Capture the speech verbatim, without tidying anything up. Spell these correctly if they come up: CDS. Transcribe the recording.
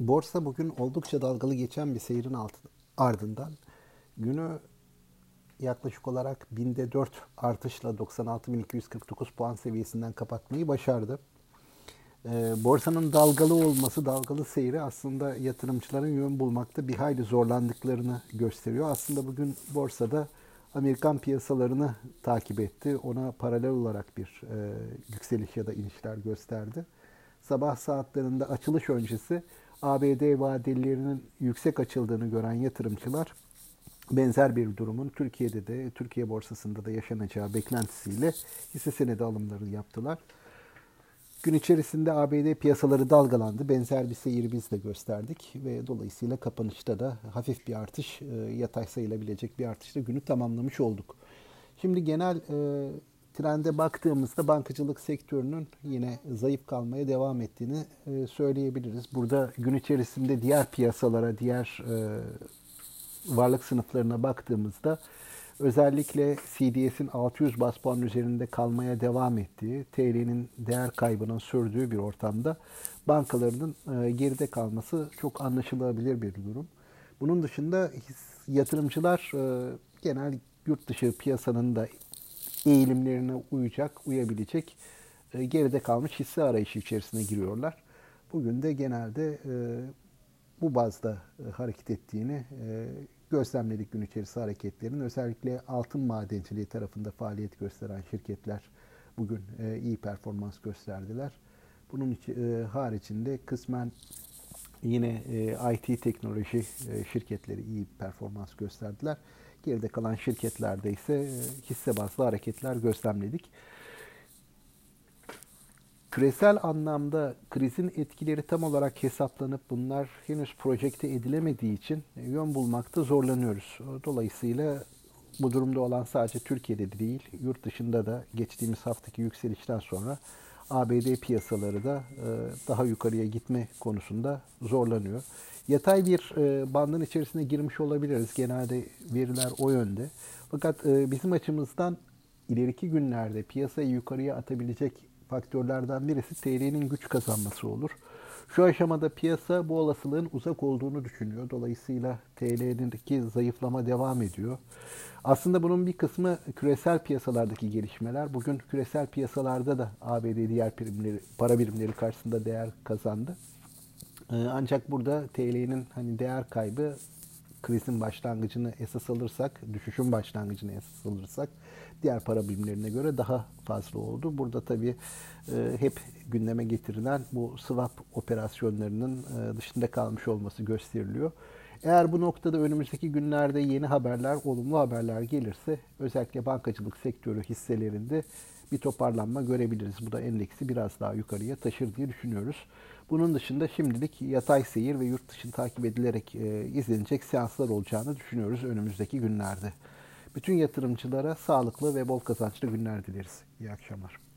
borsa bugün oldukça dalgalı geçen bir seyrin ardından günü yaklaşık olarak binde dört artışla doksan altı bin iki yüz kırk dokuz puan seviyesinden kapatmayı başardı. Borsanın dalgalı olması, dalgalı seyri aslında yatırımcıların yön bulmakta bir hayli zorlandıklarını gösteriyor. Aslında bugün borsada Amerikan piyasalarını takip etti. Ona paralel olarak bir e, yükseliş ya da inişler gösterdi. Sabah saatlerinde açılış öncesi A B D vadelerinin yüksek açıldığını gören yatırımcılar benzer bir durumun Türkiye'de de, Türkiye borsasında da yaşanacağı beklentisiyle hisse senedi alımlarını yaptılar. Gün içerisinde A B D piyasaları dalgalandı. Benzer bir seyir biz de gösterdik ve dolayısıyla kapanışta da hafif bir artış, yatay sayılabilecek bir artışla günü tamamlamış olduk. Şimdi genel e, trende baktığımızda bankacılık sektörünün yine zayıf kalmaya devam ettiğini e, söyleyebiliriz. Burada gün içerisinde diğer piyasalara, diğer e, varlık sınıflarına baktığımızda özellikle C D S'in altı yüz baz puan üzerinde kalmaya devam ettiği, T L'nin değer kaybının sürdüğü bir ortamda bankalarının geride kalması çok anlaşılabilir bir durum. Bunun dışında yatırımcılar genel yurt dışı piyasanın da eğilimlerine uyacak, uyabilecek geride kalmış hisse arayışı içerisine giriyorlar. Bugün de genelde bu bazda hareket ettiğini gözlemledik gün içerisi hareketlerinin. Özellikle altın madenciliği tarafında faaliyet gösteren şirketler bugün e, iyi performans gösterdiler. Bunun e, haricinde kısmen yine e, I T teknoloji e, şirketleri iyi performans gösterdiler. Geride kalan şirketlerde ise e, hisse bazlı hareketler gözlemledik. Küresel anlamda krizin etkileri tam olarak hesaplanıp bunlar henüz projekte edilemediği için yön bulmakta zorlanıyoruz. Dolayısıyla bu durumda olan sadece Türkiye'de değil, yurt dışında da geçtiğimiz haftaki yükselişten sonra A B D piyasaları da daha yukarıya gitme konusunda zorlanıyor. Yatay bir bandın içerisine girmiş olabiliriz. Genelde veriler o yönde. Fakat bizim açımızdan ileriki günlerde piyasayı yukarıya atabilecek faktörlerden birisi T L'nin güç kazanması olur. Şu aşamada piyasa bu olasılığın uzak olduğunu düşünüyor. Dolayısıyla T L'deki zayıflama devam ediyor. Aslında bunun bir kısmı küresel piyasalardaki gelişmeler. Bugün küresel piyasalarda da A B D diğer primleri, para birimleri karşısında değer kazandı. Ancak burada T L'nin hani değer kaybı, krizin başlangıcını esas alırsak, düşüşün başlangıcını esas alırsak diğer para birimlerine göre daha fazla oldu. Burada tabii e, hep gündeme getirilen bu swap operasyonlarının e, dışında kalmış olması gösteriliyor. Eğer bu noktada önümüzdeki günlerde yeni haberler, olumlu haberler gelirse özellikle bankacılık sektörü hisselerinde bir toparlanma görebiliriz. Bu da endeksi biraz daha yukarıya taşır diye düşünüyoruz. Bunun dışında şimdilik yatay seyir ve yurt dışını takip edilerek e, izlenecek seanslar olacağını düşünüyoruz önümüzdeki günlerde. Bütün yatırımcılara sağlıklı ve bol kazançlı günler dileriz. İyi akşamlar.